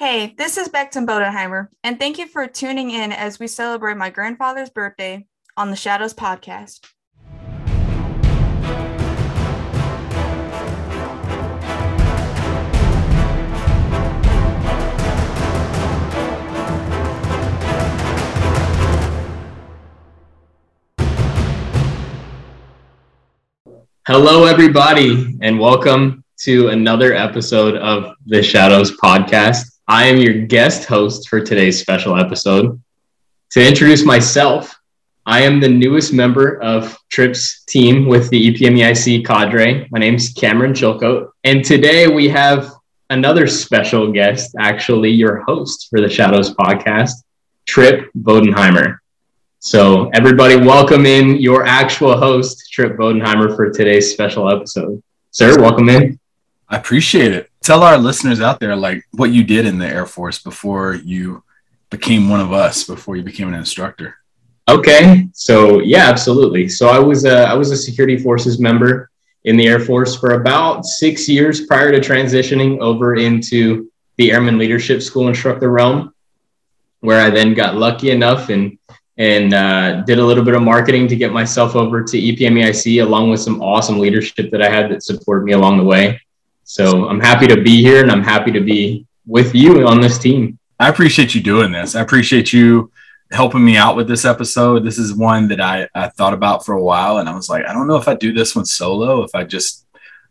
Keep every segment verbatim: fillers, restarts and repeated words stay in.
Hey, this is Becton Bodenheimer, and thank you for tuning in as we celebrate my grandfather's birthday on the Shadows Podcast. Hello, everybody, and welcome to another episode of the Shadows Podcast. I am your guest host for today's special episode. To introduce myself, I am the newest member of Tripp's team with the E P M E I C cadre. My name's Cameron Chilcote, and today we have another special guest, actually your host for the Shadows Podcast, Tripp Bodenheimer. So everybody, welcome in your actual host, Tripp Bodenheimer, for today's special episode. Sir, welcome in. I appreciate it. Tell our listeners out there, like, what you did in the Air Force before you became one of us, before you became an instructor. Okay. So yeah, absolutely. So I was a, I was a security forces member in the Air Force for about six years prior to transitioning over into the Airman Leadership School instructor realm, where I then got lucky enough and, and uh, did a little bit of marketing to get myself over to E P M E I C, along with some awesome leadership that I had that supported me along the way. So I'm happy to be here, and I'm happy to be with you on this team. I appreciate you doing this. I appreciate you helping me out with this episode. This is one that I, I thought about for a while, and I was like, I don't know if I do this one solo, if I just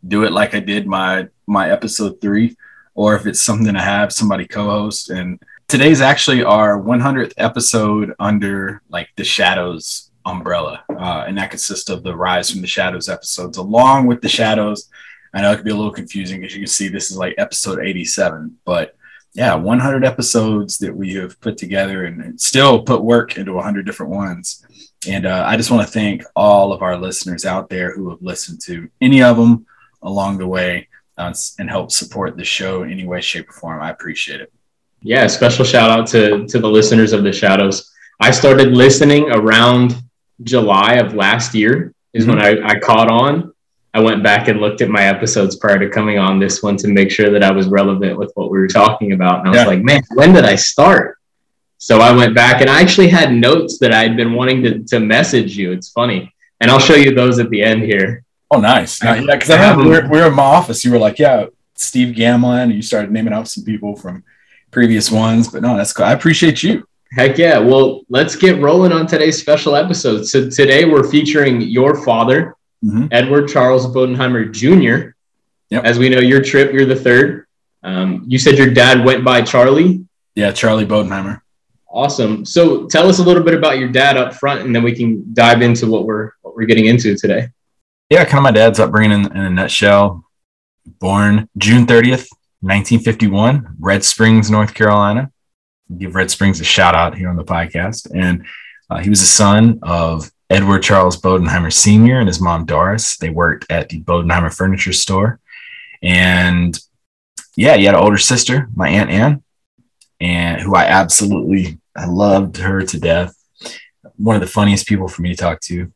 do it like I did my, my episode three, or if it's something I have somebody co-host. And today's actually our one hundredth episode under like the Shadows umbrella. Uh, and that consists of the Rise from the Shadows episodes along with the Shadows. I know it could be a little confusing because you can see this is like episode eighty-seven, but yeah, one hundred episodes that we have put together and, and still put work into one hundred different ones. And uh, I just want to thank all of our listeners out there who have listened to any of them along the way uh, and helped support the show in any way, shape, or form. I appreciate it. Yeah, special shout out to, to the listeners of the Shadows. I started listening around July of last year is mm-hmm. when I, I caught on. I went back and looked at my episodes prior to coming on this one to make sure that I was relevant with what we were talking about. And I was yeah. like, man, when did I start? So I went back and I actually had notes that I had been wanting to, to message you. It's funny. And I'll show you those at the end here. Oh, nice. Yeah, because I have, we're, we're in my office. You were like, yeah, Steve Gamlin. You started naming out some people from previous ones. But no, that's cool. I appreciate you. Heck yeah. Well, let's get rolling on today's special episode. So today we're featuring your father, Mm-hmm. Edward Charles Bodenheimer Junior Yep. As we know, your Tripp, you're the third. Um, you said your dad went by Charlie? Yeah, Charlie Bodenheimer. Awesome. So tell us a little bit about your dad up front, and then we can dive into what we're what we're getting into today. Yeah, kind of my dad's upbringing in, in a nutshell. Born June thirtieth, nineteen fifty-one, Red Springs, North Carolina. Give Red Springs a shout out here on the podcast. And uh, he was a son of Edward Charles Bodenheimer Senior and his mom, Doris. They worked at the Bodenheimer Furniture Store. And yeah, he had an older sister, my Aunt Anne, and who I absolutely, I loved her to death. One of the funniest people for me to talk to.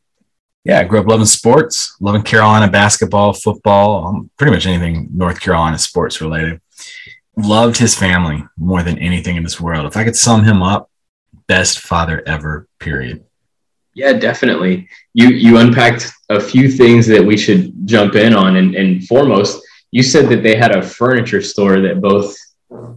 Yeah, I grew up loving sports, loving Carolina basketball, football, um, pretty much anything North Carolina sports related. Loved his family more than anything in this world. If I could sum him up, best father ever, period. Yeah, definitely. You you unpacked a few things that we should jump in on. And, and foremost, you said that they had a furniture store that both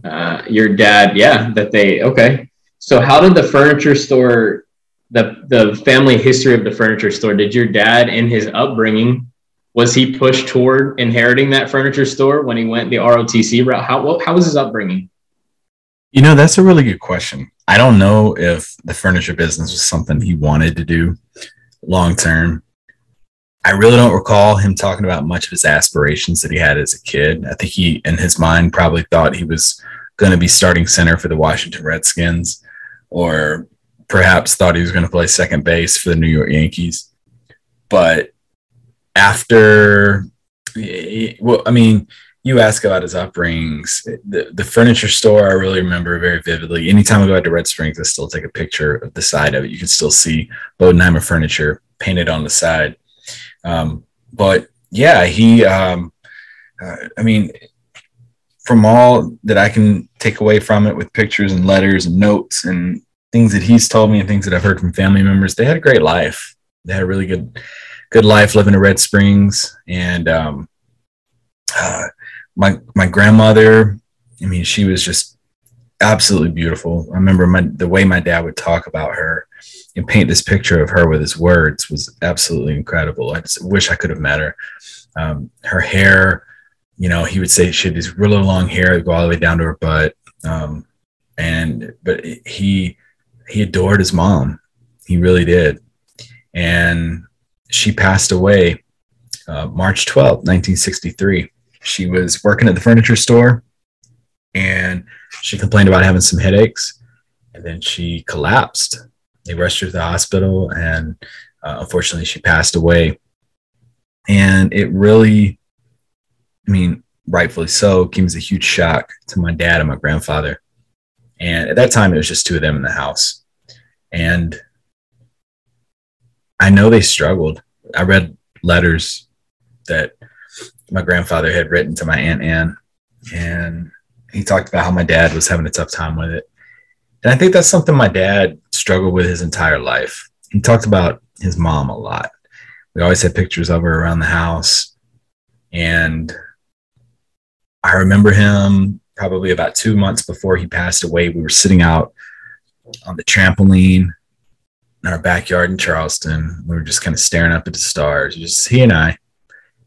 uh, your dad, yeah, that they, okay. So how did the furniture store, the the family history of the furniture store, did your dad in his upbringing, was he pushed toward inheriting that furniture store when he went the R O T C route? How, what, how was his upbringing? You know, that's a really good question. I don't know if the furniture business was something he wanted to do long term. I really don't recall him talking about much of his aspirations that he had as a kid. I think he, in his mind, probably thought he was going to be starting center for the Washington Redskins, or perhaps thought he was going to play second base for the New York Yankees. But after, well, I mean, you ask about his upbringings. The, the furniture store, I really remember very vividly. Anytime I go out to Red Springs, I still take a picture of the side of it. You can still see Bodenheimer Furniture painted on the side. Um, but yeah, he, um, uh, I mean, from all that I can take away from it, with pictures and letters and notes and things that he's told me and things that I've heard from family members, they had a great life. They had a really good, good life living in Red Springs. And um, uh, my my grandmother, I mean, she was just absolutely beautiful. I remember my, the way my dad would talk about her and paint this picture of her with his words was absolutely incredible. I just wish I could have met her. Um, her hair, you know, he would say she had this really long hair that go all the way down to her butt. Um, and, but he, he adored his mom. He really did. And she passed away, uh, March twelfth, nineteen sixty-three. She was working at the furniture store and she complained about having some headaches, and then she collapsed. They rushed her to the hospital, and uh, unfortunately she passed away. And it really, I mean, rightfully so, came as a huge shock to my dad and my grandfather. And at that time, it was just two of them in the house. And I know they struggled. I read letters that my grandfather had written to my Aunt Anne, and he talked about how my dad was having a tough time with it. And I think that's something my dad struggled with his entire life. He talked about his mom a lot. We always had pictures of her around the house. And I remember him probably about two months before he passed away. We were sitting out on the trampoline in our backyard in Charleston. We were just kind of staring up at the stars, just he and I.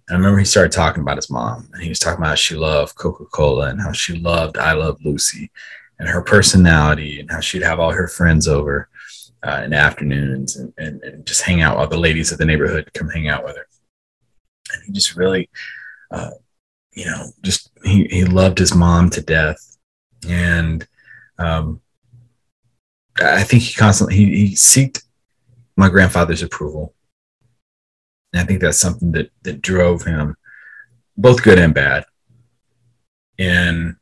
And I remember he started talking about his mom, and he was talking about how she loved Coca-Cola and how she loved I Love Lucy and her personality and how she'd have all her friends over uh, in the afternoons and, and, and just hang out while the ladies of the neighborhood come hang out with her. And he just really, uh, you know, just he, he loved his mom to death. And um, I think he constantly, he, he sought my grandfather's approval. And I think that's something that, that drove him, both good and bad. And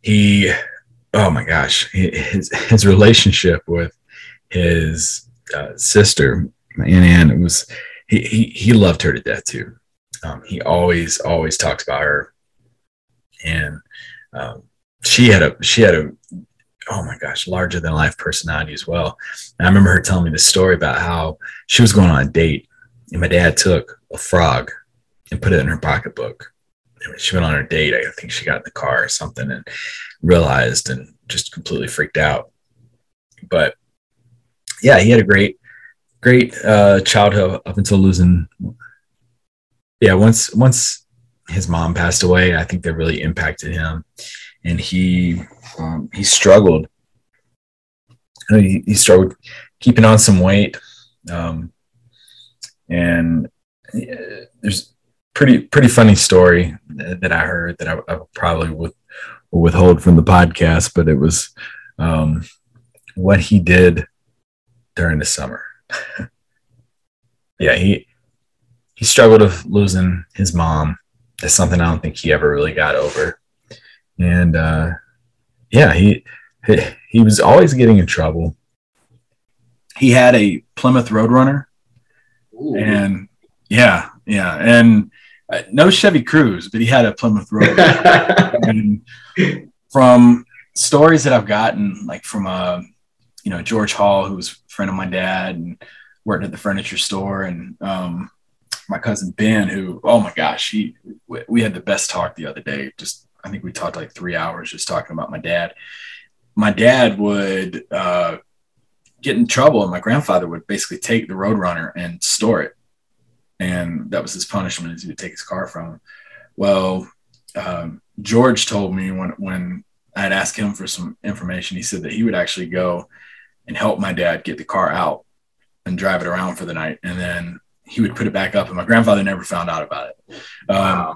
he, oh my gosh, his his relationship with his uh, sister, my Aunt Anne, it was, he, he, he loved her to death too. Um, he always, always talked about her. And um, she had a, she had a, oh my gosh, larger than life personality as well. And I remember her telling me this story about how she was going on a date, and my dad took a frog and put it in her pocketbook. And when she went on her date, I think she got in the car or something and realized and just completely freaked out. But yeah, he had a great, great uh, childhood up until losing. Yeah, once once his mom passed away, I think that really impacted him, and he um, he struggled. He, he struggled keeping on some weight. Um, And there's pretty pretty funny story that I heard that I, I probably would withhold from the podcast, but it was um, what he did during the summer. yeah, he he struggled with losing his mom. That's something I don't think he ever really got over. And uh, yeah, he, he he was always getting in trouble. He had a Plymouth Roadrunner. Ooh. And yeah, yeah, and uh, no Chevy Cruze, but he had a Plymouth Roadrunner. And from stories that I've gotten, like from uh, you know, George Hall, who was a friend of my dad and worked at the furniture store, and um, my cousin Ben, who, oh my gosh, he we, we had the best talk the other day. Just I think we talked like three hours just talking about my dad. My dad would. Uh, get in trouble, and my grandfather would basically take the Roadrunner and store it, and that was his punishment, is he would take his car from him. Well, um, George told me when when I had asked him for some information, he said that he would actually go and help my dad get the car out and drive it around for the night, and then he would put it back up, and my grandfather never found out about it. Um, wow.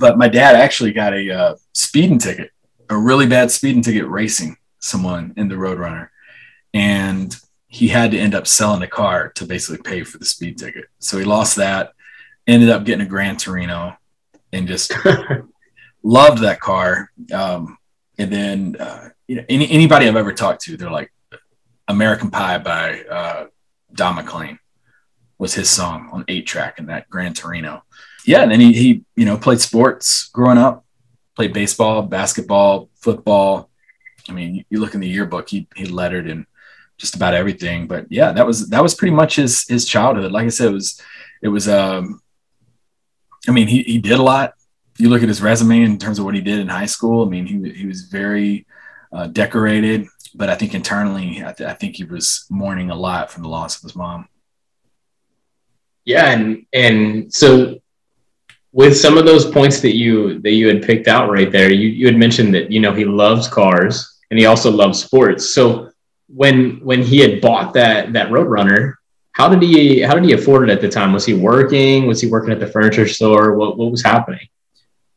But my dad actually got a uh, speeding ticket, a really bad speeding ticket, racing someone in the Roadrunner. And he had to end up selling the car to basically pay for the speed ticket. So he lost that, ended up getting a Gran Torino, and just loved that car. Um, and then uh, you know, any, anybody I've ever talked to, they're like, American Pie by uh, Don McLean was his song on eight track in that Gran Torino. Yeah. And then he, he, you know, played sports growing up, played baseball, basketball, football. I mean, you look in the yearbook, he he lettered in just about everything. But yeah, that was that was pretty much his his childhood. Like I said, it was it was um I mean, he he did a lot. You look at his resume in terms of what he did in high school. I mean, he he was very uh, decorated, but I think internally, I, th- I think he was mourning a lot from the loss of his mom. Yeah, and and so with some of those points that you that you had picked out right there, you you had mentioned that, you know, he loves cars and he also loves sports. So when when he had bought that that Roadrunner, how did he how did he afford it at the time? Was he working? Was he working at the furniture store? What what was happening?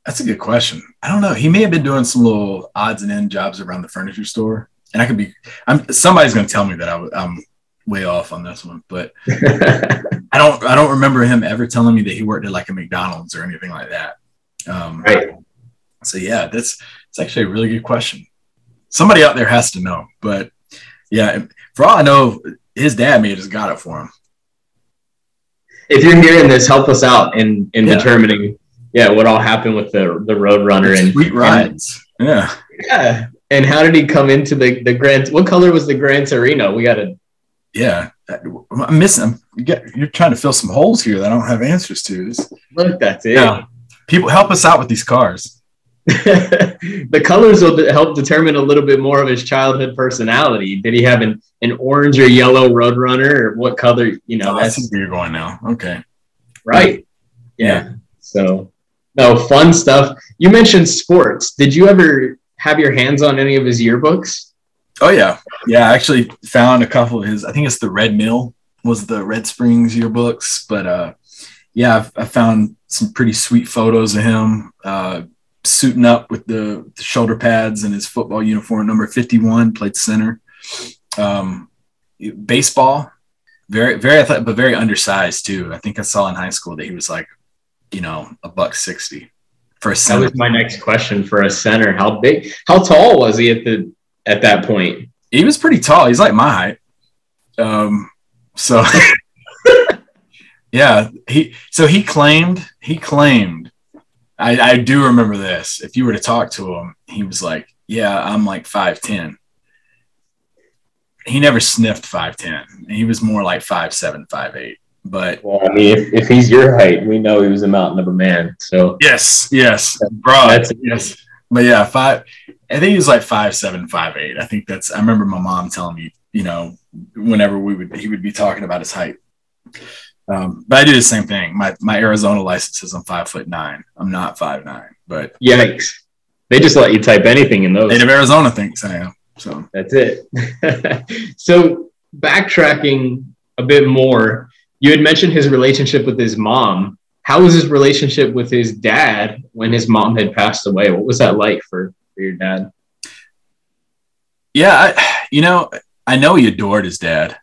That's a good question. I don't know. He may have been doing some little odds and end jobs around the furniture store. And I could be, I'm, somebody's going to tell me that I, I'm way off on this one, but I don't, I don't remember him ever telling me that he worked at like a McDonald's or anything like that. Um, right. So yeah, that's, it's actually a really good question. Somebody out there has to know, but yeah, for all I know, his dad may have just got it for him. If you're hearing this, help us out in, in yeah. determining Yeah, what all happened with the the Roadrunner and sweet rides. And, yeah, yeah. And how did he come into the the Grand? What color was the Gran Torino? We got to. Yeah, I'm missing. You got, you're trying to fill some holes here that I don't have answers to. This, look, that's it. Yeah. People, help us out with these cars. The colors will help determine a little bit more of his childhood personality. Did he have an, an orange or yellow Roadrunner, or what color? You know, oh, that's, that's where you're going now. Okay. Right. Yeah. yeah. So. No, fun stuff. You mentioned sports. Did you ever have your hands on any of his yearbooks? Oh, yeah. Yeah, I actually found a couple of his. I think it's the Red Mill was the Red Springs yearbooks. But, uh, yeah, I've, I found some pretty sweet photos of him uh, suiting up with the, the shoulder pads and his football uniform. Number fifty-one, played center. Um, baseball, very, very athletic, but very undersized, too. I think I saw in high school that he was like, you know, a buck sixty for a center. That was my next question for a center. How big, how tall was he at the, at that point? He was pretty tall. He's like my height. Um, so yeah, he, so he claimed, he claimed, I, I do remember this. If you were to talk to him, he was like, yeah, I'm like five ten. He never sniffed five ten. He was more like five seven, five eight. But well, I mean, if, if he's your height, we know he was a mountain of a man. So yes, yes, bro, that's yes. But yeah, five. I think he was like five seven, five eight. I think that's. I remember my mom telling me, you know, whenever we would, he would be talking about his height. Um, but I do the same thing. My my Arizona license says I'm five foot nine. I'm not five nine. But yikes! They just let you type anything in those. Native Arizona thinks I am. So that's it. So backtracking a bit more. You had mentioned his relationship with his mom. How was his relationship with his dad when his mom had passed away? What was that like for, for your dad? Yeah, I, you know, I know he adored his dad.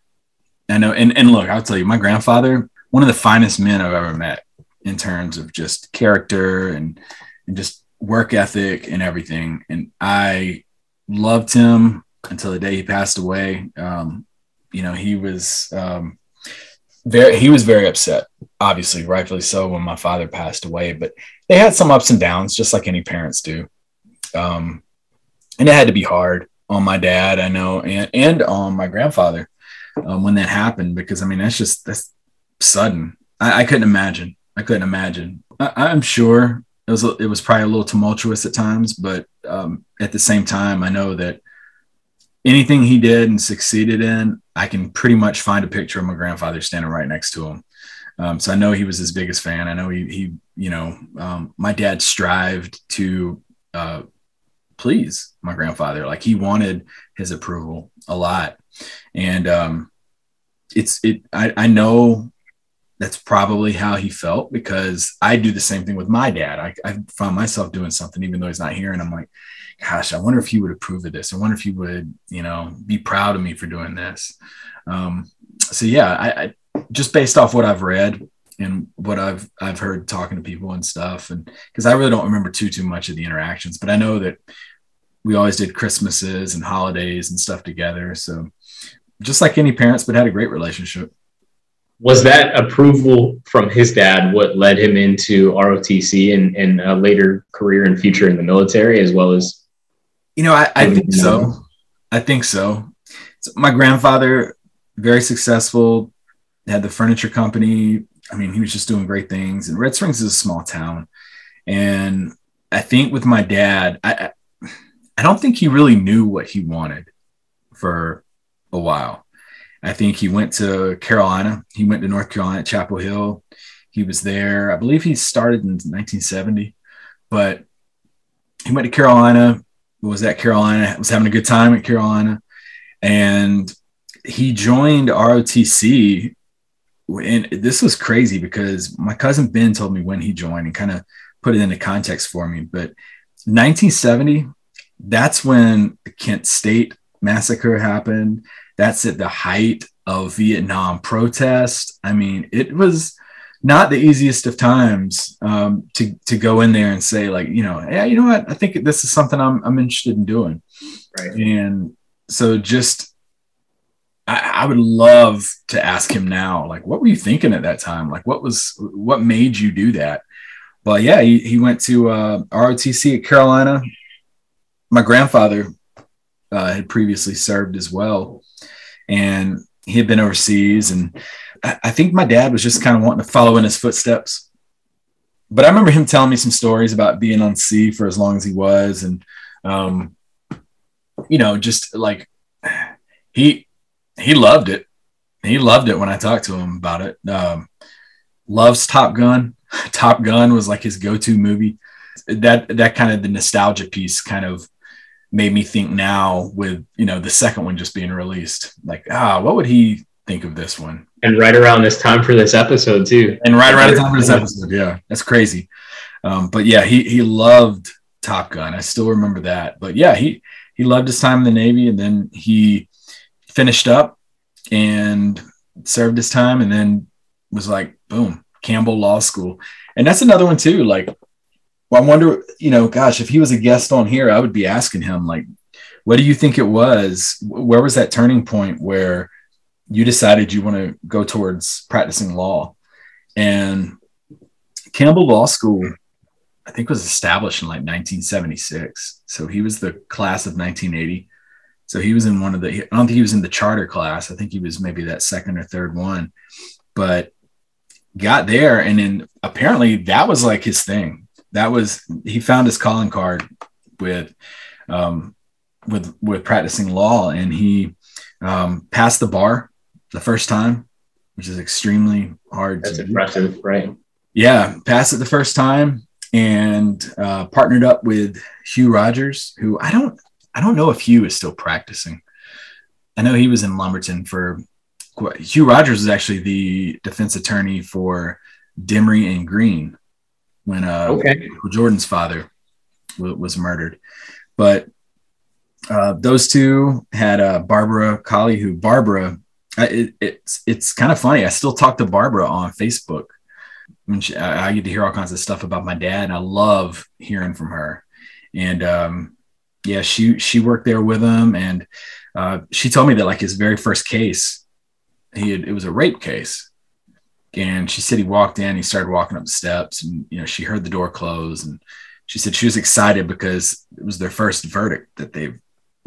I know, and, and look, I'll tell you, my grandfather, one of the finest men I've ever met in terms of just character and, and just work ethic and everything. And I loved him until the day he passed away. Um, you know, he was... Um, Very, he was very upset, obviously, rightfully so, when my father passed away. But they had some ups and downs, just like any parents do. Um, and it had to be hard on my dad, I know, and, and on my grandfather um, when that happened. Because, I mean, that's just that's sudden. I, I couldn't imagine. I couldn't imagine. I, I'm sure it was, it was probably a little tumultuous at times. But um, at the same time, I know that anything he did and succeeded in, I can pretty much find a picture of my grandfather standing right next to him. Um, so I know he was his biggest fan. I know he, he you know, um, my dad strived to uh, please my grandfather. Like he wanted his approval a lot. And um, it's, it, I, I know that's probably how he felt because I do the same thing with my dad. I, I found myself doing something, even though he's not here. And I'm like, gosh, I wonder if he would approve of this. I wonder if he would, you know, be proud of me for doing this. Um, so, yeah, I, I just based off what I've read and what I've I've heard talking to people and stuff, and because I really don't remember too, too much of the interactions, but I know that we always did Christmases and holidays and stuff together. So just like any parents, but had a great relationship. was that approval from his dad what led him into R O T C and, and a later career and future in the military as well as? You know, I, I think so. I think so. so. My grandfather, very successful, had the furniture company. I mean, he was just doing great things. And Red Springs is a small town. And I think with my dad, I I don't think he really knew what he wanted for a while. I think he went to Carolina. He went to North Carolina, Chapel Hill. He was there. I believe he started in nineteen seventy, but he went to Carolina, was at Carolina, was having a good time at Carolina. And he joined R O T C. And this was crazy because my cousin Ben told me when he joined and kind of put it into context for me. But nineteen seventy, that's when the Kent State massacre happened. That's at the height of Vietnam protests. I mean, it was not the easiest of times um, to, to go in there and say, like, you know, yeah, you know what? I think this is something I'm I'm interested in doing. Right. And so just, I, I would love to ask him now, like, what were you thinking at that time? Like, what was, what made you do that? Well, yeah, he, he went to uh, R O T C at Carolina. My grandfather uh, had previously served as well. And he had been overseas. And I, I think my dad was just kind of wanting to follow in his footsteps. But I remember him telling me some stories about being on sea for as long as he was. And, um, you know, just like he he loved it. He loved it when I talked to him about it. Um, loves Top Gun. Top Gun was like his go-to movie. That that kind of the nostalgia piece kind of made me think now with, you know, the second one just being released, like, ah, what would he think of this one? And right around this time for this episode too. And right around the time for this episode. Yeah. That's crazy. Um, but yeah, he, he loved Top Gun. I still remember that, but yeah, he, he loved his time in the Navy, and then he finished up and served his time, and then was like, boom, Campbell Law School. And that's another one too. Like, well, I wonder, you know, gosh, if he was a guest on here, I would be asking him, like, what do you think it was? Where was that turning point where you decided you want to go towards practicing law? And Campbell Law School, I think, was established in like nineteen seventy-six. So he was the class of nineteen eighty. So he was in one of the, I don't think he was in the charter class. I think he was maybe that second or third one, but got there. And then apparently that was like his thing. That was, he found his calling card with, um, with, with practicing law, and he um, passed the bar the first time, which is extremely hard. That's to impressive, do. Right? Yeah. Passed it the first time, and uh, partnered up with Hugh Rogers, who I don't, I don't know if Hugh is still practicing. I know he was in Lumberton for Hugh Rogers is actually the defense attorney for Demery and Green. When uh, okay. Jordan's father w- was murdered. But uh, those two had uh, Barbara Collie, who Barbara, I, it, it's it's kind of funny. I still talk to Barbara on Facebook. When she, I, I get to hear all kinds of stuff about my dad, and I love hearing from her. And um, yeah, she she worked there with him, and uh, she told me that like his very first case, he had, it was a rape case. And she said he walked in, he started walking up the steps, and, you know, she heard the door close, and she said she was excited because it was their first verdict that they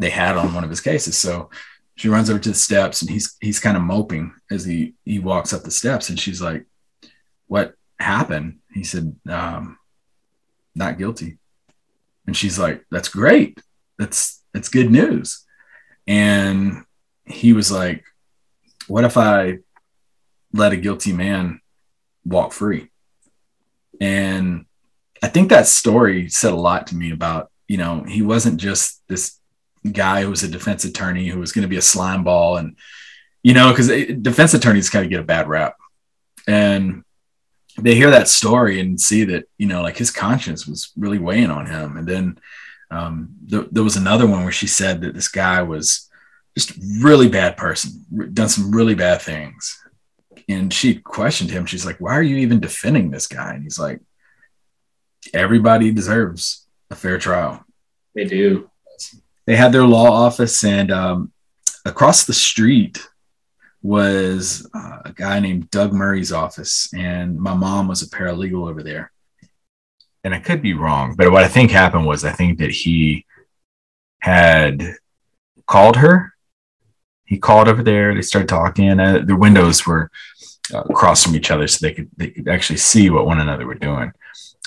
they had on one of his cases. So she runs over to the steps, and he's he's kind of moping as he, he walks up the steps, and she's like, what happened? He said, um, not guilty. And she's like, that's great. That's, that's good news. And he was like, what if I let a guilty man walk free? And I think that story said a lot to me about, you know, he wasn't just this guy who was a defense attorney who was going to be a slime ball. And, you know, because defense attorneys kind of get a bad rap, and they hear that story and see that, you know, like his conscience was really weighing on him. And then um, th- there was another one where she said that this guy was just really bad person, done some really bad things. And she questioned him. She's like, why are you even defending this guy? And he's like, everybody deserves a fair trial. They do. They had their law office, and um, across the street was uh, a guy named Doug Murray's office, and my mom was a paralegal over there. And I could be wrong, but what I think happened was I think that he had called her. He called over there. They started talking. Uh, their windows were uh, across from each other, so they could, they could actually see what one another were doing.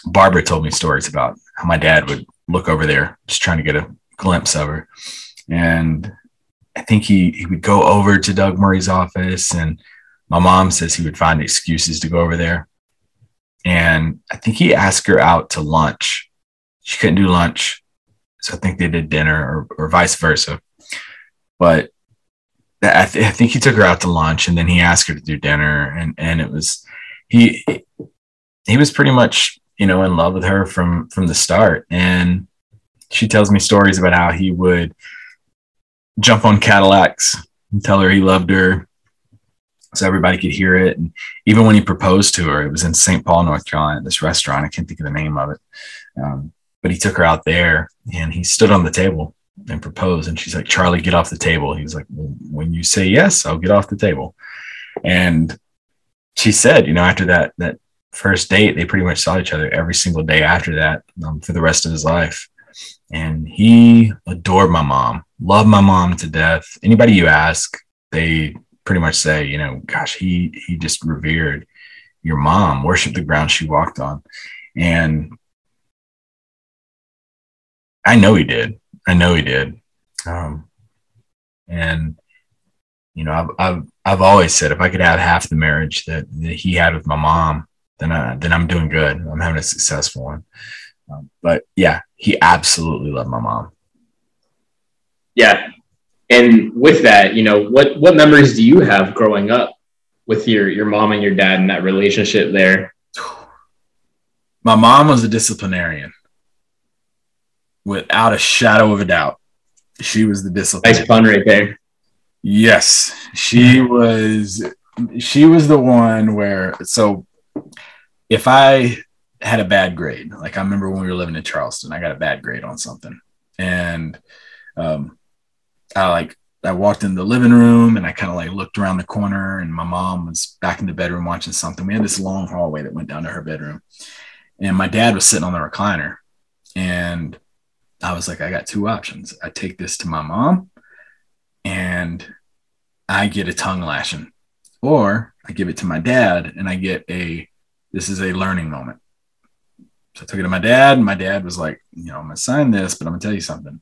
Barbara told me stories about how my dad would look over there, just trying to get a glimpse of her. And I think he, he would go over to Doug Murray's office, and my mom says he would find excuses to go over there. And I think he asked her out to lunch. She couldn't do lunch, so I think they did dinner, or, or vice versa. But I, th- I think he took her out to lunch, and then he asked her to do dinner. And, and it was he he was pretty much, you know, in love with her from from the start. And she tells me stories about how he would jump on Cadillacs and tell her he loved her, so everybody could hear it. And even when he proposed to her, it was in Saint Paul, North Carolina, this restaurant. I can't think of the name of it. Um, but he took her out there, and he stood on the table and proposed. And she's like, "Charlie, get off the table." He was like, "Well, when you say yes, I'll get off the table." And she said, you know, after that, that first date, they pretty much saw each other every single day after that, um, for the rest of his life. And he adored my mom, loved my mom to death. Anybody you ask, they pretty much say, you know, gosh, he he just revered your mom, worshiped the ground she walked on. And I know he did. I know he did. Um, and, you know, I've, I've, I've always said if I could have half the marriage that, that he had with my mom, then, I, then I'm doing good. I'm having a successful one. Um, but, yeah, he absolutely loved my mom. Yeah. And with that, you know, what, what memories do you have growing up with your, your mom and your dad and that relationship there? My mom was a disciplinarian. Without a shadow of a doubt, she was the disciplinarian. Nice pun right there. Yes. She was, she was the one where, so if I had a bad grade, like I remember when we were living in Charleston, I got a bad grade on something. And, um, I like I walked in the living room and I kind of like looked around the corner, and my mom was back in the bedroom watching something. We had this long hallway that went down to her bedroom, and my dad was sitting on the recliner, and I was like, I got two options. I take this to my mom and I get a tongue lashing, or I give it to my dad and I get a, this is a learning moment. So I took it to my dad, and my dad was like, you know, I'm going to sign this, but I'm going to tell you something.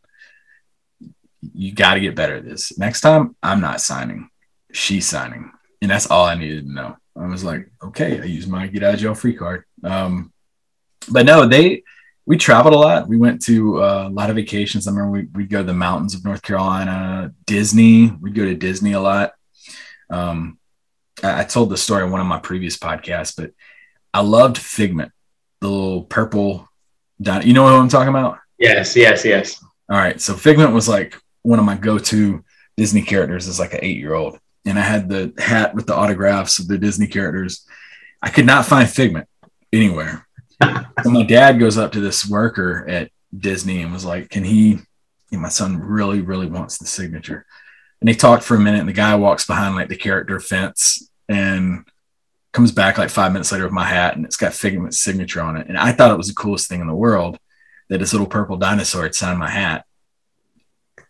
You got to get better at this. Next time, I'm not signing. She's signing. And that's all I needed to know. I was like, okay, I used my get out of jail free card. Um, but no, they, we traveled a lot. We went to uh, a lot of vacations. I remember we, we'd go to the mountains of North Carolina, Disney. We'd go to Disney a lot. Um, I, I told the story in one of my previous podcasts, but I loved Figment, the little purple. Don- you know what I'm talking about? Yes, yes, yes. All right. So Figment was like one of my go-to Disney characters as like an eight-year-old. And I had the hat with the autographs of the Disney characters. I could not find Figment anywhere. So my dad goes up to this worker at Disney and was like, can he, and my son really, really wants the signature. And they talked for a minute, and the guy walks behind like the character fence and comes back like five minutes later with my hat, and it's got Figment's signature on it. And I thought it was the coolest thing in the world that this little purple dinosaur had signed my hat.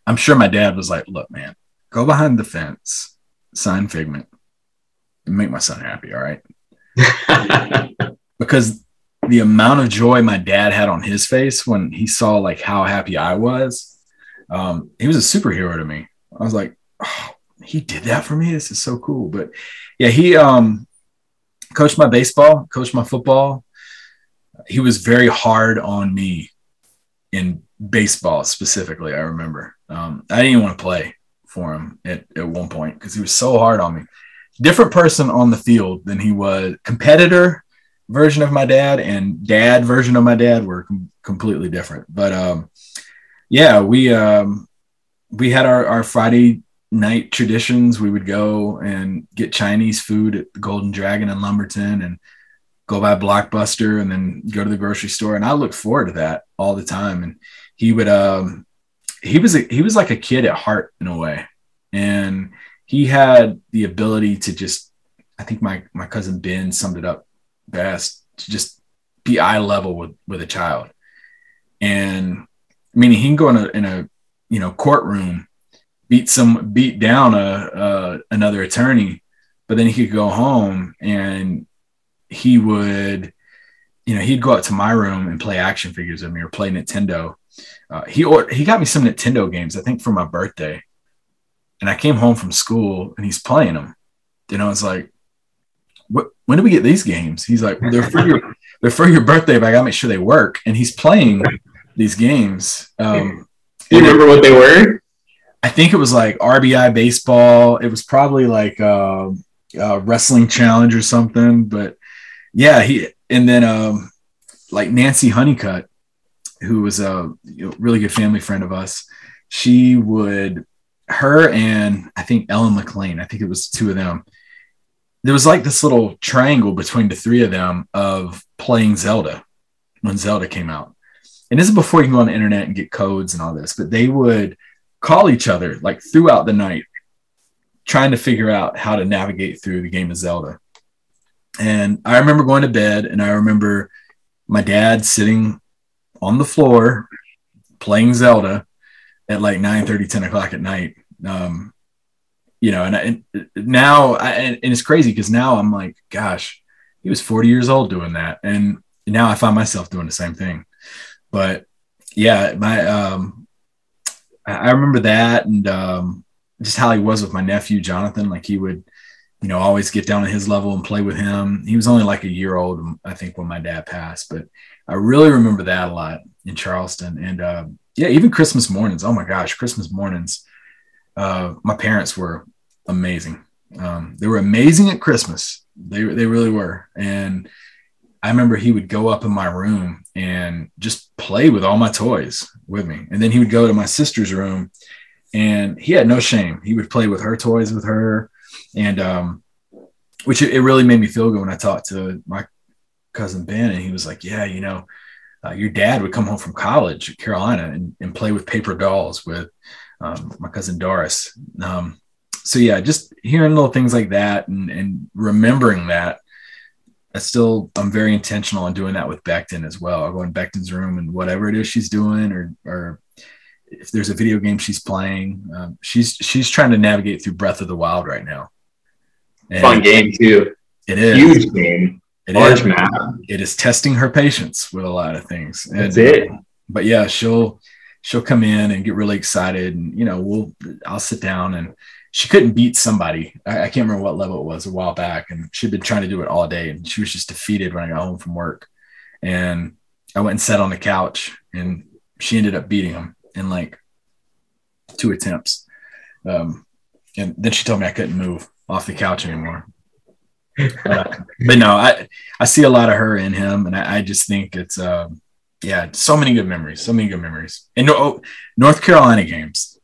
I'm sure my dad was like, look, man, go behind the fence, sign Figment, and make my son happy, all right? Because the amount of joy my dad had on his face when he saw like how happy I was, um, he was a superhero to me. I was like, oh, he did that for me? This is so cool. But yeah, he um, coached my baseball, coached my football. He was very hard on me in baseball specifically. I remember um, I didn't even want to play for him at, at one point because he was so hard on me. Different person on the field than he was. Competitor version of my dad and dad version of my dad were com- completely different. But um, yeah, we um, we had our, our Friday night traditions. We would go and get Chinese food at the Golden Dragon in Lumberton, and go by Blockbuster, and then go to the grocery store. And I look forward to that all the time. And he would, um, he was, a, he was like a kid at heart in a way. And he had the ability to just, I think my, my cousin Ben summed it up best, to just be eye level with, with a child. And meaning he can go in a, in a, you know, courtroom, beat some, beat down a, uh, another attorney, but then he could go home and he would, you know, he'd go out to my room and play action figures with me or play Nintendo. Uh, he, or, he got me some Nintendo games, I think for my birthday. And I came home from school and he's playing them. And I was like, what, when do we get these games? He's like, well, they're for your, they're for your birthday, but I gotta make sure they work. And he's playing these games. Um, do you remember it, what they were? I think it was like R B I baseball. It was probably like a, a wrestling challenge or something, but yeah, he, and then um, like Nancy Honeycutt, who was a you know, really good family friend of us. She would, her and I think Ellen McLean, I think it was two of them. There was like this little triangle between the three of them of playing Zelda when Zelda came out. And this is before you can go on the internet and get codes and all this, but they would call each other like throughout the night, trying to figure out how to navigate through the game of Zelda. And I remember going to bed and I remember my dad sitting on the floor playing Zelda at like nine thirty, ten o'clock at night. Um, you know, and, I, and now, I, and, and it's crazy because now I'm like, gosh, he was forty years old doing that. And now I find myself doing the same thing. But yeah, my, um, I remember that. And um, just how he was with my nephew, Jonathan, like he would, you know, always get down to his level and play with him. He was only like a year old, I think, when my dad passed, but I really remember that a lot in Charleston. And uh, yeah, even Christmas mornings. Oh my gosh, Christmas mornings. Uh, my parents were amazing. Um, they were amazing at Christmas. They they really were. And I remember he would go up in my room and just play with all my toys with me. And then he would go to my sister's room and he had no shame. He would play with her toys with her. And, um, which it, it really made me feel good when I talked to my cousin Ben and he was like, yeah, you know, uh, your dad would come home from college at Carolina and, and play with paper dolls with, um, my cousin Doris. Um, so yeah, just hearing little things like that and, and remembering that I still, I'm very intentional on doing that with Becton as well. I go in Becton's room and whatever it is she's doing, or, or, if there's a video game she's playing, um, she's she's trying to navigate through Breath of the Wild right now. And fun game too. It is huge game. It Large is. Map. It is testing her patience with a lot of things. And, That's it. But yeah, she'll she'll come in and get really excited, and you know, we'll I'll sit down and she couldn't beat somebody. I, I can't remember what level it was a while back, and she'd been trying to do it all day, and she was just defeated when I got home from work. And I went and sat on the couch, and she ended up beating him in like two attempts. Um, and then she told me I couldn't move off the couch anymore. Uh, but no, I, I see a lot of her in him. And I, I just think it's, um, yeah, so many good memories, so many good memories. And oh, North Carolina games.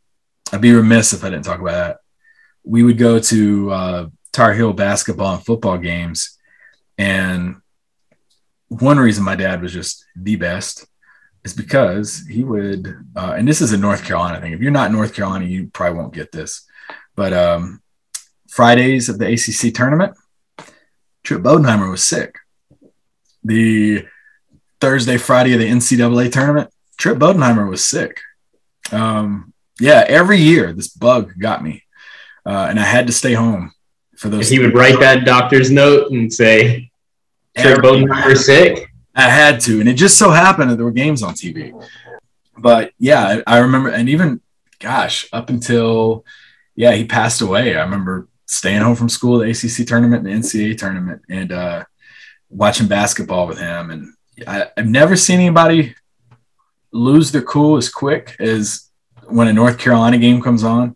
I'd be remiss if I didn't talk about that. We would go to uh, Tar Heel basketball and football games. And one reason my dad was just the best is because he would, uh, and this is a North Carolina thing. If you're not in North Carolina, you probably won't get this. But um, Fridays of the A C C tournament, Tripp Bodenheimer was sick. The Thursday, Friday of the N C double A tournament, Tripp Bodenheimer was sick. Um, yeah, every year this bug got me, uh, and I had to stay home for those. He would write that doctor's note and say, Tripp Bodenheimer sick. I had to, and it just so happened that there were games on T V. But yeah, I, I remember, and even, gosh, up until, yeah, he passed away. I remember staying home from school, the A C C tournament, and the N C double A tournament, and uh, watching basketball with him. And I, I've never seen anybody lose their cool as quick as when a North Carolina game comes on.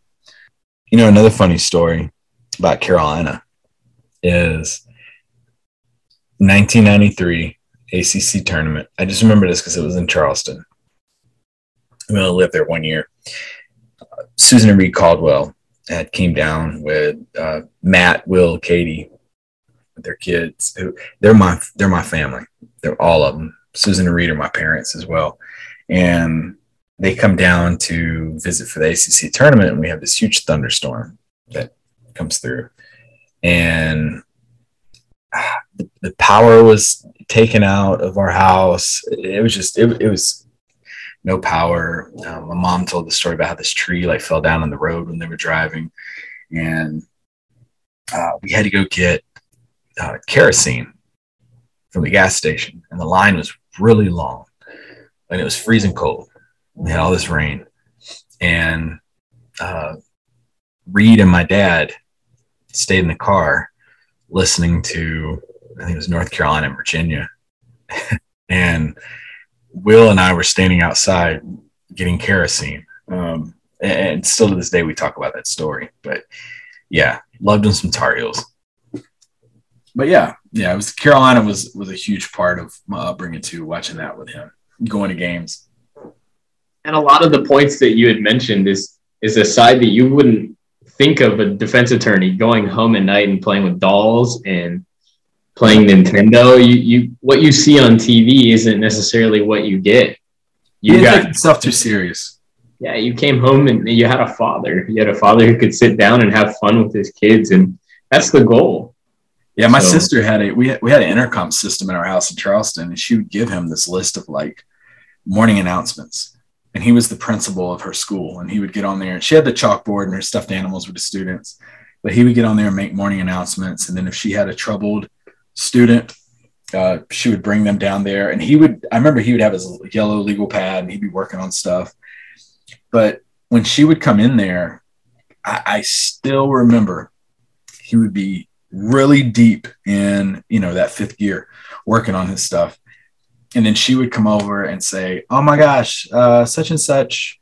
You know, another funny story about Carolina is nineteen ninety-three. A C C tournament. I just remember this because it was in Charleston. We only lived there one year. Uh, Susan and Reed Caldwell had came down with uh, Matt, Will, Katie, their kids. Who, they're my they're my family. They're all of them. Susan and Reed are my parents as well, and they come down to visit for the A C C tournament. And we have this huge thunderstorm that comes through. And the, the power was taken out of our house. It was just, it, it was no power. Um, my mom told the story about how this tree like fell down on the road when they were driving. And uh, we had to go get uh, kerosene from the gas station. And the line was really long and it was freezing cold. We had all this rain. And uh, Reed and my dad stayed in the car listening to, I think it was North Carolina and Virginia. And Will and I were standing outside getting kerosene. Um, and still to this day, we talk about that story. But yeah, loved them some Tar Heels. But yeah, yeah, it was Carolina was was a huge part of my upbringing too, watching that with him, going to games. And a lot of the points that you had mentioned is is a side that you wouldn't think of a defense attorney going home at night and playing with dolls and playing Nintendo. You you what you see on T V isn't necessarily what you get. You got like stuff too serious. Yeah, you came home and you had a father. You had a father who could sit down and have fun with his kids, and that's the goal. Yeah, my so, sister had a we had, we had an intercom system in our house in Charleston, and she would give him this list of like morning announcements. And he was the principal of her school, and he would get on there. And she had the chalkboard, and her stuffed animals were the students. But he would get on there and make morning announcements. And then if she had a troubled student, uh, she would bring them down there. And he would, I remember he would have his yellow legal pad, and he'd be working on stuff. But when she would come in there, I, I still remember he would be really deep in, you know, that fifth gear working on his stuff. And then she would come over and say, oh my gosh, uh, such and such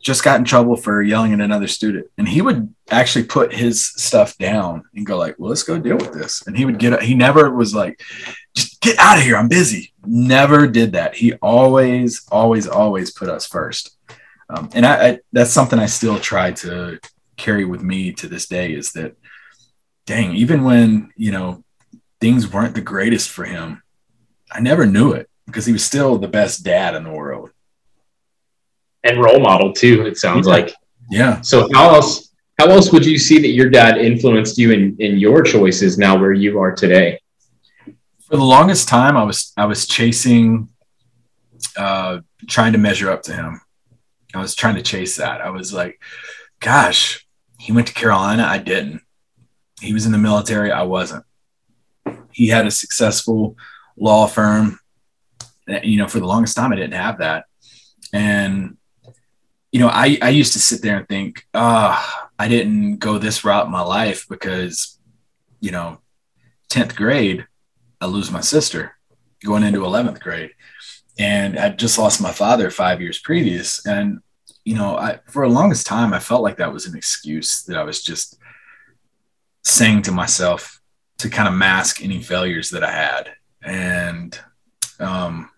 just got in trouble for yelling at another student. And he would actually put his stuff down and go like, well, let's go deal with this. And he would get, he never was like, just get out of here, I'm busy. Never did that. He always, always, always put us first. Um, and I, I, that's something I still try to carry with me to this day is that, dang, even when, you know, things weren't the greatest for him, I never knew it because he was still the best dad in the world. And role model too, it sounds yeah. like. Yeah. So how else, how else would you see that your dad influenced you in, in your choices now where you are today? For the longest time, I was, I was chasing, uh, trying to measure up to him. I was trying to chase that. I was like, gosh, he went to Carolina. I didn't. He was in the military. I wasn't. He had a successful law firm. You know, for the longest time, I didn't have that. And, you know, I, I used to sit there and think, ah, oh, I didn't go this route in my life because, you know, tenth grade, I lose my sister going into eleventh grade. And I just lost my father five years previous. And, you know, I, for the longest time, I felt like that was an excuse that I was just saying to myself to kind of mask any failures that I had. And, um,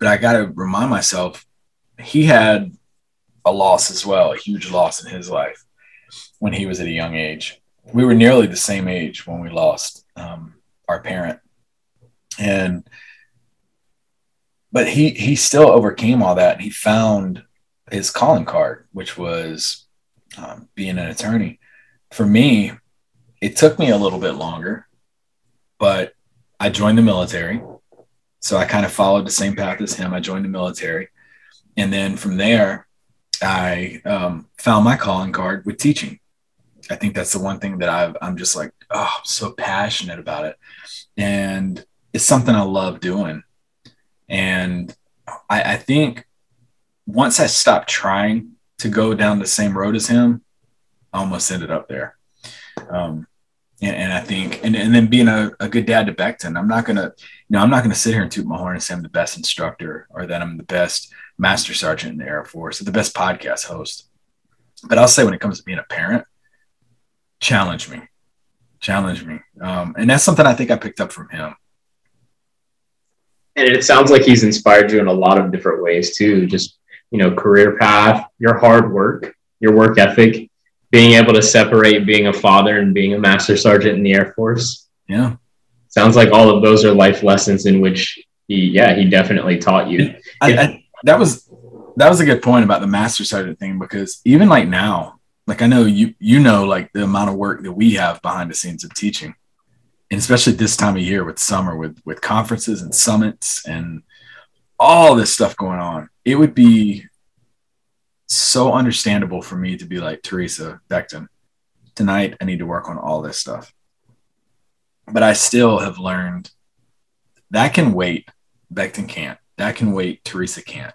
but I got to remind myself, he had a loss as well, a huge loss in his life when he was at a young age. We were nearly the same age when we lost um, our parent. And, but he, he still overcame all that. And he found his calling card, which was um, being an attorney. For me, it took me a little bit longer, but I joined the military. So I kind of followed the same path as him. I joined the military. And then from there, I um, found my calling card with teaching. I think that's the one thing that I've, I'm just like, oh, I'm so passionate about it. And it's something I love doing. And I, I think once I stopped trying to go down the same road as him, I almost ended up there. Um, And, and I think, and, and then being a, a good dad to Becton, I'm not going to, you know, I'm not going to sit here and toot my horn and say I'm the best instructor or that I'm the best master sergeant in the Air Force or the best podcast host. But I'll say when it comes to being a parent, challenge me, challenge me. Um, and that's something I think I picked up from him. And it sounds like he's inspired you in a lot of different ways too. Just, you know, career path, your hard work, your work ethic. Being able to separate being a father and being a master sergeant in the Air Force. Yeah. Sounds like all of those are life lessons in which he, yeah, he definitely taught you. I, I, that was, that was a good point about the master sergeant thing, because even like now, Like, I know you, you know, like the amount of work that we have behind the scenes of teaching, and especially this time of year with summer, with, with conferences and summits and all this stuff going on, it would be so understandable for me to be like, Teresa Becton, tonight I need to work on all this stuff. But I still have learned that can wait. Becton can't. That can wait. Teresa can't.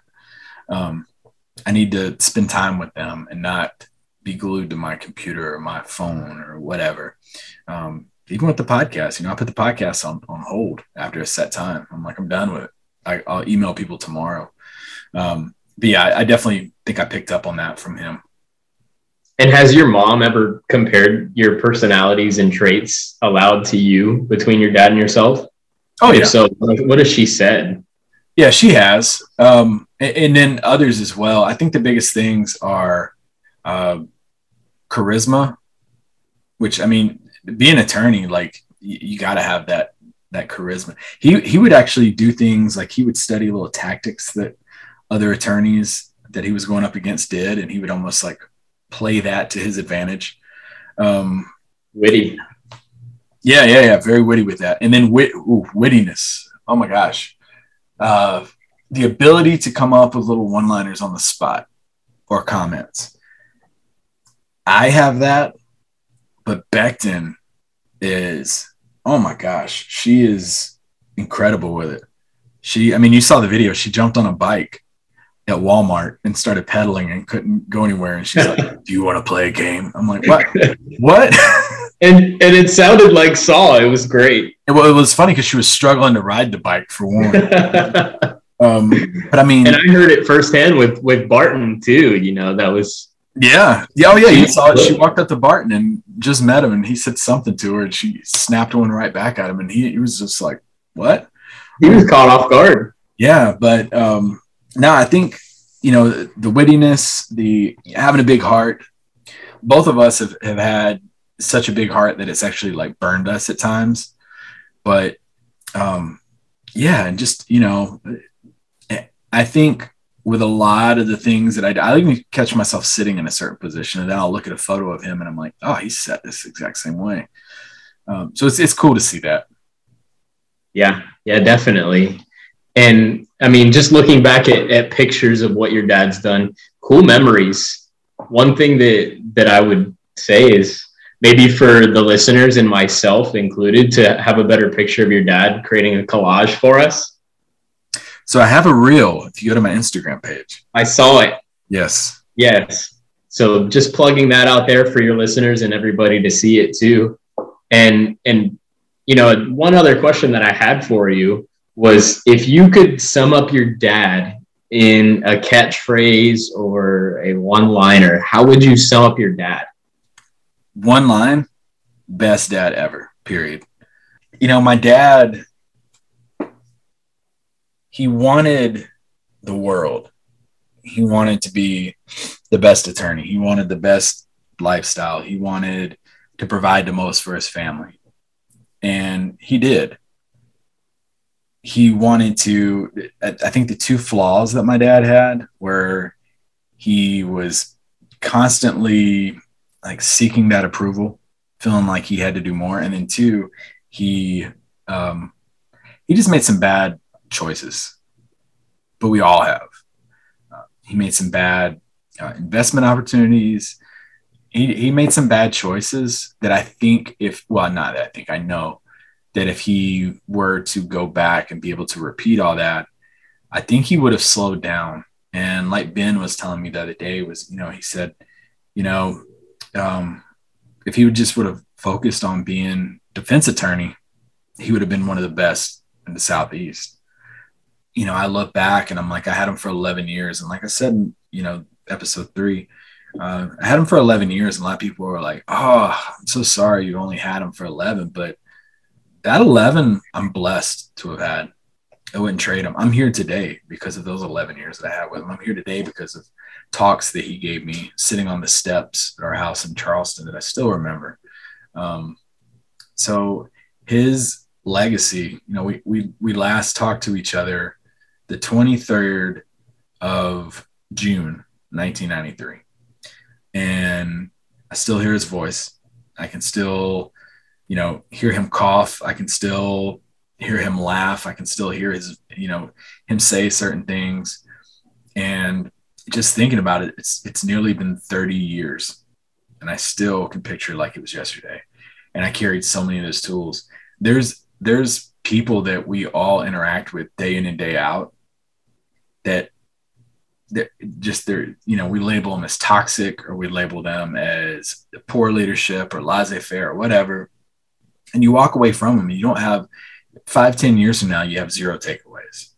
Um, I need to spend time with them and not be glued to my computer or my phone or whatever. Um, even with the podcast, you know, I put the podcast on, on hold after a set time. I'm like, I'm done with it. I, I'll email people tomorrow. Um, but yeah, I, I definitely think I picked up on that from him. And has your mom ever compared your personalities and traits aloud to you between your dad and yourself? Oh, yeah. So what has she said? Yeah, she has. Um, and, and then others as well. I think the biggest things are uh, charisma, which, I mean, being an attorney, like you, you got to have that, that charisma. He, he would actually do things like he would study little tactics that other attorneys that he was going up against did. And he would almost like play that to his advantage. Um, Witty. Yeah, yeah, yeah. Very witty with that. And then wit, ooh, wittiness. Oh my gosh. Uh, the ability to come up with little one-liners on the spot or comments. I have that, but Becton is, oh my gosh, she is incredible with it. She, I mean, you saw the video. She jumped on a bike at Walmart and started pedaling and couldn't go anywhere. And she's like, do you want to play a game? I'm like, what? What? And and it sounded like Saw. It was great. It, well, it was funny because she was struggling to ride the bike for one. um, but I mean, and I heard it firsthand with with Barton too. You know, that was yeah, yeah, oh yeah. You saw it. She walked up to Barton and just met him, and he said something to her, and she snapped one right back at him, and he, he was just like, "What?" He was caught off guard. Yeah, but um, no, I think you know the, the wittiness, the having a big heart. Both of us have, have had such a big heart that it's actually like burned us at times, but um yeah and just you know I think with a lot of the things that I, I even catch myself sitting in a certain position, and then I'll look at a photo of him and I'm like, oh, he sat this exact same way. Um, so it's it's cool to see that. Yeah yeah definitely. And I mean, just looking back at, at pictures of what your dad's done, cool memories. One thing that that I would say is maybe for the listeners and myself included to have a better picture of your dad, creating a collage for us. So I have a reel. If you go to my Instagram page, I saw it. Yes. Yes. So just plugging that out there for your listeners and everybody to see it too. And, and, you know, one other question that I had for you was if you could sum up your dad in a catchphrase or a one-liner, how would you sum up your dad? One line, best dad ever, period. You know, my dad, he wanted the world. He wanted to be the best attorney. He wanted the best lifestyle. He wanted to provide the most for his family. And he did. He wanted to, I think the two flaws that my dad had were he was constantly like seeking that approval, feeling like he had to do more. And then two, he, um, he just made some bad choices, but we all have. Uh, he made some bad uh, investment opportunities. He, he made some bad choices that I think if, well, not that I think I know that if he were to go back and be able to repeat all that, I think he would have slowed down. And like Ben was telling me the other day was, you know, he said, you know, Um, if he would just would have focused on being defense attorney, he would have been one of the best in the Southeast. You know, I look back and I'm like, I had him for eleven years. And like I said, you know, episode three, uh, I had him for eleven years. And a lot of people were like, oh, I'm so sorry you only had him for eleven. But that eleven, I'm blessed to have had. I wouldn't trade him. I'm here today because of those eleven years that I had with him. I'm here today because of talks that he gave me sitting on the steps at our house in Charleston that I still remember. Um, so his legacy, you know, we, we, we last talked to each other the twenty-third of June, nineteen ninety-three. And I still hear his voice. I can still, you know, hear him cough. I can still hear him laugh. I can still hear his, you know, him say certain things. And just thinking about it, it's it's nearly been thirty years. And I still can picture like it was yesterday. And I carried so many of those tools. There's there's people that we all interact with day in and day out that they're just they're, you know, we label them as toxic, or we label them as poor leadership or laissez-faire or whatever. And you walk away from them. You don't have five, ten years from now, you have zero takeaways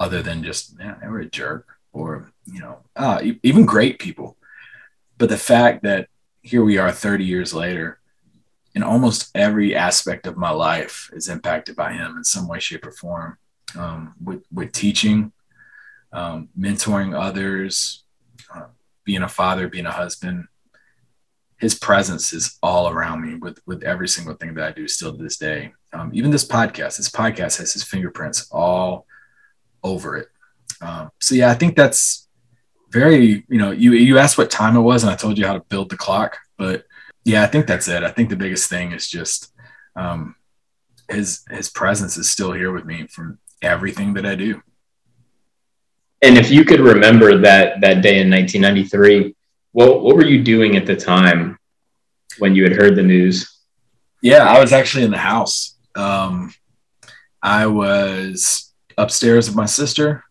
other than just, man, they were a jerk, or, you know, ah, even great people. But the fact that here we are thirty years later, and almost every aspect of my life is impacted by him in some way, shape, or form, um, with, with teaching, um, mentoring others, uh, being a father, being a husband. His presence is all around me with, with every single thing that I do still to this day. Um, even this podcast, this podcast has his fingerprints all over it. Um, so, yeah, I think that's very, you know, you, you asked what time it was, and I told you how to build the clock, but yeah, I think that's it. I think the biggest thing is just um, his his presence is still here with me from everything that I do. And if you could remember that that day in nineteen ninety-three, what what were you doing at the time when you had heard the news? Yeah, I was actually in the house. Um, I was upstairs with my sister.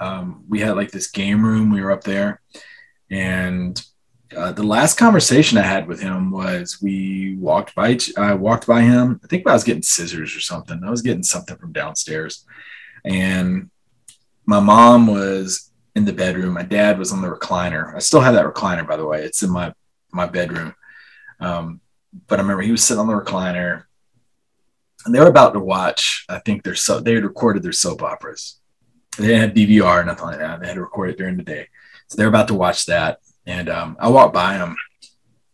Um, we had like this game room. We were up there, and Uh, the last conversation I had with him was we walked by, I walked by him. I think I was getting scissors or something. I was getting something from downstairs, and my mom was in the bedroom. My dad was on the recliner. I still have that recliner, by the way. It's in my, my bedroom. Um, but I remember he was sitting on the recliner, and they were about to watch, I think their so they had recorded their soap operas. They didn't have D V R or nothing like that. They had to record it during the day. So they were about to watch that. And um, I walked by him,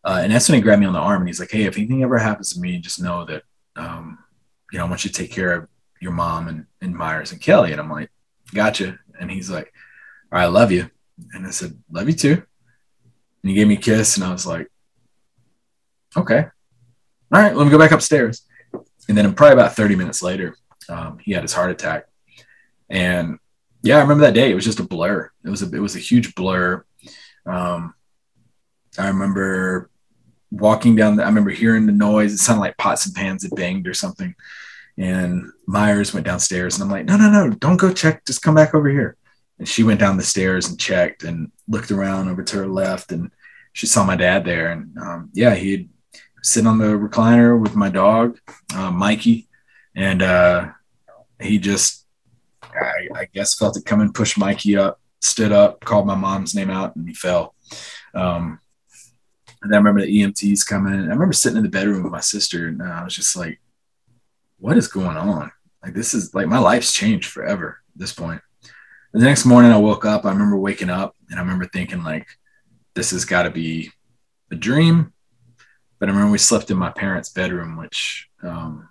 uh, and that's when he grabbed me on the arm, and he's like, "Hey, if anything ever happens to me, just know that, um, you know, I want you to take care of your mom and, and Myers and Kelly." And I'm like, "Gotcha." And he's like, "All right, I love you." And I said, "Love you too." And he gave me a kiss, and I was like, "Okay, all right, let me go back upstairs." And then probably about thirty minutes later, um, he had his heart attack. And yeah, I remember that day. It was just a blur. It was a, it was a huge blur. Um, I remember walking down the, I remember hearing the noise. It sounded like pots and pans that banged or something. And Myers went downstairs, and I'm like, no, no, no, don't go check. Just come back over here. And she went down the stairs and checked and looked around over to her left. And she saw my dad there. And, um, yeah, he'd sit on the recliner with my dog, uh, Mikey. And, uh, he just, I, I guess felt it come and push Mikey up. Stood up, called my mom's name out, and he fell. Um, and then I remember the E M Ts coming in. I remember sitting in the bedroom with my sister, and I was just like, what is going on? Like, this is like, my life's changed forever at this point. And the next morning I woke up, I remember waking up, and I remember thinking, like, this has got to be a dream. But I remember we slept in my parents' bedroom, which, um,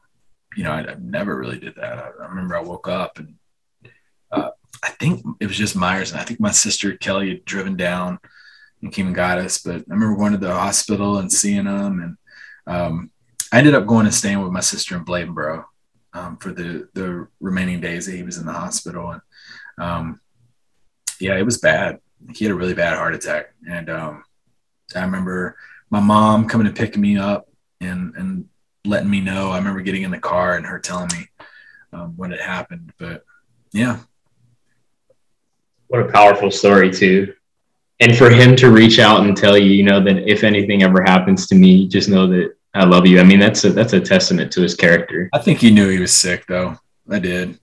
you know, I, I never really did that. I, I remember I woke up, and uh, I think it was just Myers, and I think my sister Kelly had driven down and came and got us. But I remember going to the hospital and seeing them, and um, I ended up going and staying with my sister in Bladenboro um, for the the remaining days that he was in the hospital. And um, yeah, it was bad. He had a really bad heart attack, and um, I remember my mom coming and picking me up and and letting me know. I remember getting in the car and her telling me um, what had happened. But yeah. What a powerful story too. And for him to reach out and tell you, you know, that if anything ever happens to me, just know that I love you. I mean, that's a, that's a testament to his character. I think he knew he was sick though. I did.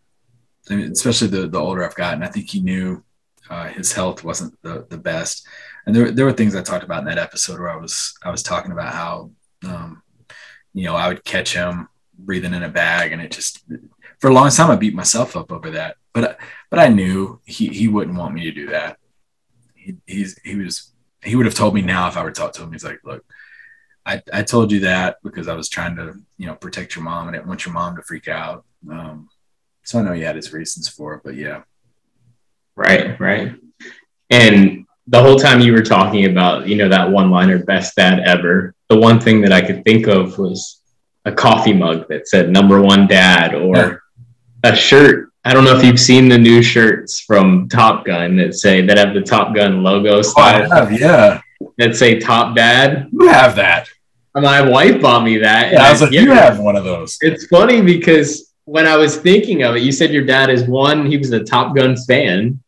I mean, especially the, the older I've gotten, I think he knew uh, his health wasn't the, the best. And there, there were things I talked about in that episode where I was, I was talking about how, um, you know, I would catch him breathing in a bag, and it just, for a long time, I beat myself up over that. But but I knew he, he wouldn't want me to do that. He he's, he was he would have told me now if I were to talk to him. He's like, look, I, I told you that because I was trying to, you know, protect your mom. I didn't want your mom to freak out. Um, so I know he had his reasons for it, but yeah. Right, right. And the whole time you were talking about, you know, that one liner, best dad ever, the one thing that I could think of was a coffee mug that said number one dad, or yeah. a shirt. I don't know if you've seen the new shirts from Top Gun that say, that have the Top Gun logo style. Oh, I have, yeah. That say Top Dad. You have that. My wife bought me that. Yeah, I was I, like, yeah, you have one of those. It's funny because when I was thinking of it, you said your dad is one, he was a Top Gun fan.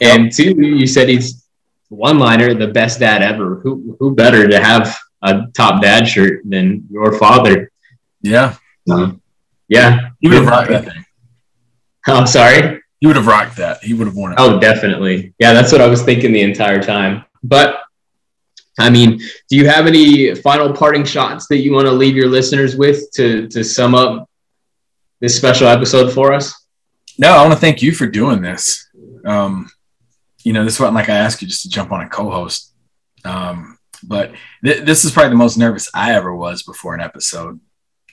Yep. And two, you said he's one-liner, the best dad ever. Who who better to have a Top Dad shirt than your father? Yeah. Um, yeah. You would have rocked that thing. I'm sorry? He would have rocked that. He would have worn it. Oh, definitely. Yeah, that's what I was thinking the entire time. But, I mean, do you have any final parting shots that you want to leave your listeners with to, to sum up this special episode for us? No, I want to thank you for doing this. Um, you know, this wasn't like I asked you just to jump on a co-host. Um, but th- this is probably the most nervous I ever was before an episode.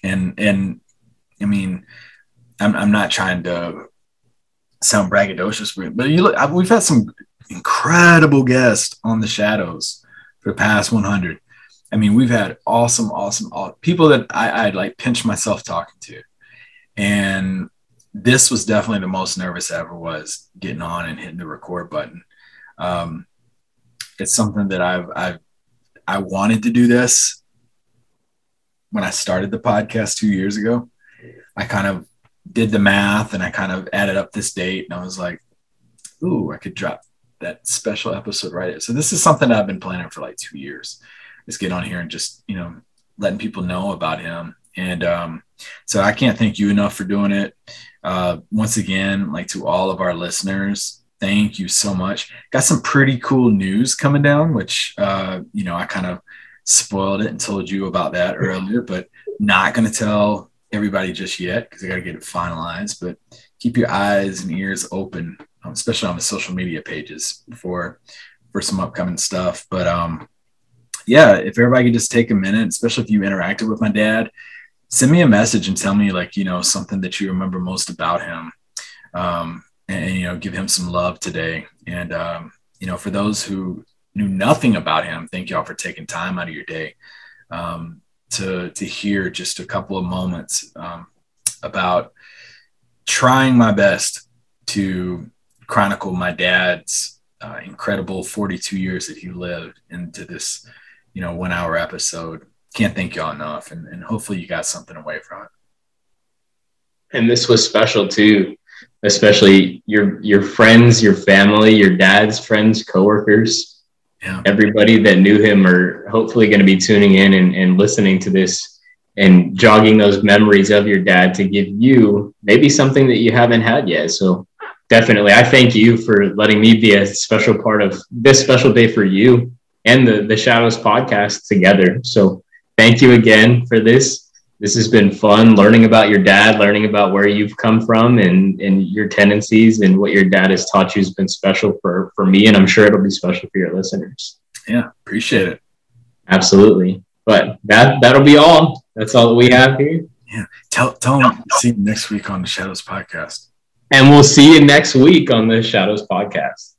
And, and I mean... I'm, I'm not trying to sound braggadocious, but you look, I, we've had some incredible guests on the Shadows for the past one hundred. I mean, we've had awesome, awesome, awesome people that I, I'd like pinch myself talking to. And this was definitely the most nervous I ever was, getting on and hitting the record button. Um, it's something that I've, I've, I wanted to do this when I started the podcast two years ago. I kind of, did the math and I kind of added up this date and I was like, ooh, I could drop that special episode right here. So this is something I've been planning for like two years. Let's get on here and just, you know, letting people know about him. And um, so I can't thank you enough for doing it. Uh, once again, like to all of our listeners, thank you so much. Got some pretty cool news coming down, which, uh, you know, I kind of spoiled it and told you about that earlier, but not going to tell everybody just yet because I got to get it finalized, but keep your eyes and ears open, um, especially on the social media pages for for some upcoming stuff. But um yeah, if everybody could just take a minute, especially if you interacted with my dad, send me a message and tell me, like, you know, something that you remember most about him, um and, and you know, give him some love today. And um you know, for those who knew nothing about him, thank y'all for taking time out of your day um to to hear just a couple of moments um, about trying my best to chronicle my dad's uh, incredible forty-two years that he lived into this, you know, one hour episode. Can't thank y'all enough. And, and hopefully you got something away from it. And this was special too, especially your, your friends, your family, your dad's friends, coworkers. Yeah. Everybody that knew him are hopefully going to be tuning in and, and listening to this and jogging those memories of your dad to give you maybe something that you haven't had yet. So definitely, I thank you for letting me be a special part of this special day for you and the, the Shadows podcast together. So thank you again for this. This has been fun learning about your dad, learning about where you've come from and, and your tendencies, and what your dad has taught you has been special for, for me. And I'm sure it'll be special for your listeners. Yeah. Appreciate it. Absolutely. But that, that'll be all. That's all that we have here. Yeah. Tell, tell them we'll see you next week on the Shadows podcast. And we'll see you next week on the Shadows podcast.